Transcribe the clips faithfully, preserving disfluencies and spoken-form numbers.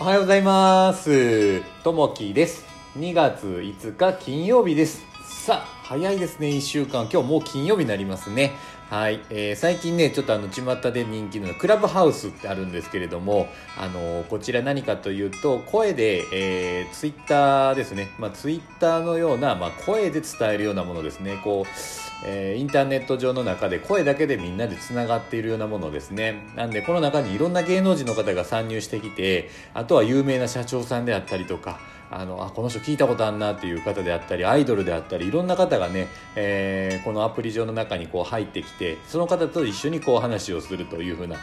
おはようございます。ともきです。にがついつか金曜日です。さあ、早いですね、いっしゅうかん。今日もう金曜日になりますね。はい、えー、最近ね、ちょっとあの、巷で人気のクラブハウスってあるんですけれども、あのー、こちら何かというと、声で、えー、ツイッターですね。まあ、ツイッターのような、まあ、声で伝えるようなものですね。こう、えー、インターネット上の中で声だけでみんなでつながっているようなものですね。なんで、この中にいろんな芸能人の方が参入してきて、あとは有名な社長さんであったりとか、あの、あ、この人聞いたことあんなっていう方であったり、アイドルであったり、いろんな方がね、えー、このアプリ上の中にこう入ってきて、その方と一緒にこう話をするという風な、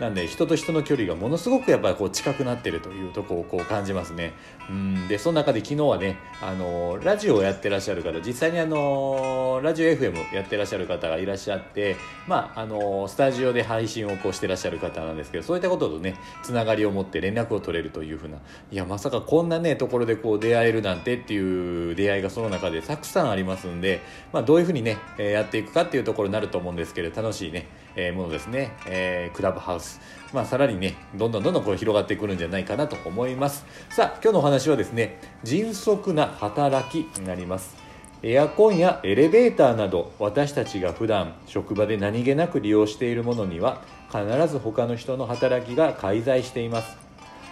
なんで人と人の距離がものすごくやっぱりこう近くなってるというところをこう感じますね。うんで、その中で昨日はね、あのー、ラジオをやってらっしゃる方、実際にあのー、ラジオ エフエム やってらっしゃる方がいらっしゃって、まああのー、スタジオで配信をこうしてらっしゃる方なんですけど、そういったこととね、つながりを持って連絡を取れるという風な、いやまさかこんなねところでこう出会えるなんてっていう出会いがその中でたくさんありますんで、まあどういう風にね、えー、やっていくかっていうところになると思うんですけど、楽しいね、えー、ものですね、えー、クラブハウス、まあ、さらにねどんどんどんどんこれ広がってくるんじゃないかなと思います。さあ、今日のお話はですね、迅速な働きになります。エアコンやエレベーターなど、私たちが普段職場で何気なく利用しているものには必ず他の人の働きが介在しています。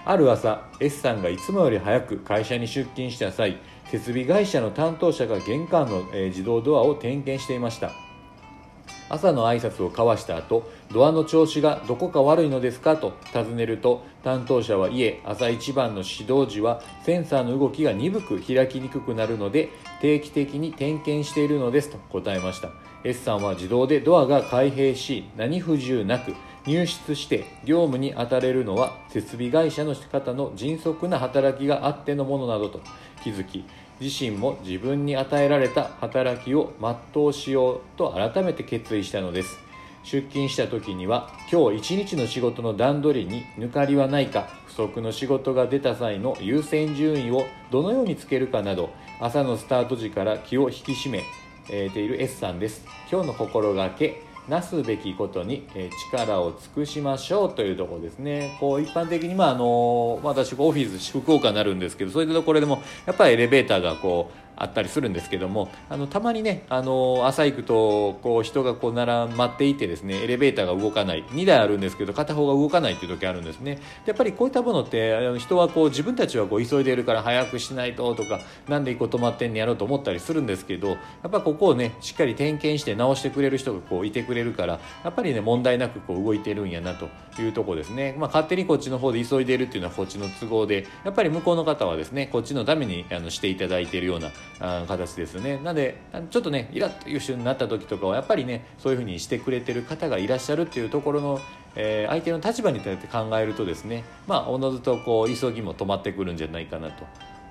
ある朝、 S さんがいつもより早く会社に出勤した際、設備会社の担当者が玄関の自動ドアを点検していました。朝の挨拶を交わした後、ドアの調子がどこか悪いのですかと尋ねると、担当者は、いえ、朝一番の始動時はセンサーの動きが鈍く開きにくくなるので、定期的に点検しているのですと答えました。S さんは自動でドアが開閉し、何不自由なく入室して業務に当たれるのは設備会社の方の迅速な働きがあってのものなどと気づき、自身も自分に与えられた働きを全うしようと改めて決意したのです。出勤した時には、今日一日の仕事の段取りに抜かりはないか、不足の仕事が出た際の優先順位をどのようにつけるかなど、朝のスタート時から気を引き締めている S さんです。今日の心がけ、なすべきことに力を尽くしましょうというところですね。こう一般的に、まああの私オフィス福岡になるんですけど、そういったところでもやっぱりエレベーターがこうあったりするんですけども、あのたまにね、あの朝行くとこう人がこう並待っていてですね、エレベーターが動かない、にだいあるんですけど片方が動かないっていう時あるんですね。やっぱりこういったものって、人はこう自分たちはこう急いでいるから早くしないととか、なんでこう止まってんねやろうと思ったりするんですけど、やっぱここをねしっかり点検して直してくれる人がこういてくれるから、やっぱりね問題なくこう動いてるんやなというところですね。まあ勝手にこっちの方で急いでいるっていうのはこっちの都合で、やっぱり向こうの方はですね、こっちのためにあのしていただいているような形ですね。なのでちょっとねイラッという瞬間になった時とかは、やっぱりねそういう風にしてくれてる方がいらっしゃるっていうところの、えー、相手の立場に立って考えるとですね、まあおのずとこう急ぎも止まってくるんじゃないかなと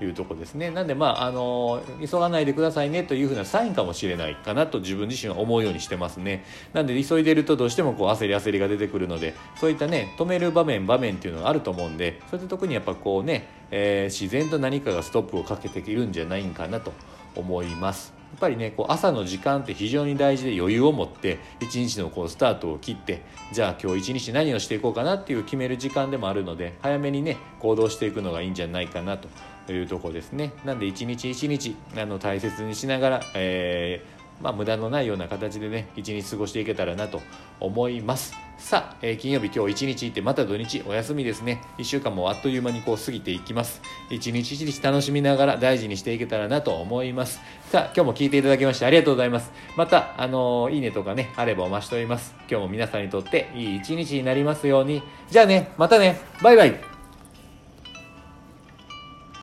いうとこですね。なんで、まああの急がないでくださいねというふうなサインかもしれないかなと自分自身は思うようにしてますね。なんで急いでいるとどうしてもこう焦り焦りが出てくるので、そういったね止める場面場面っていうのがあると思うんで、それで特にやっぱこうね、えー、自然と何かがストップをかけているんじゃないかなと思います。やっぱりねこう朝の時間って非常に大事で、余裕を持って一日のこうスタートを切って、じゃあ今日一日何をしていこうかなっていう決める時間でもあるので、早めにね行動していくのがいいんじゃないかなというところですね。なんで一日一日あの大切にしながら、えーまあ、無駄のないような形でね一日過ごしていけたらなと思います。さあ、えー、金曜日今日一日行って、また土日お休みですね。いっしゅうかんもあっという間にこう過ぎていきます。一日一日楽しみながら大事にしていけたらなと思います。さあ、今日も聞いていただきましてありがとうございます。またあのー、いいねとかねあればお待ちしております。今日も皆さんにとっていい一日になりますように。じゃあね、またね、バイバイ。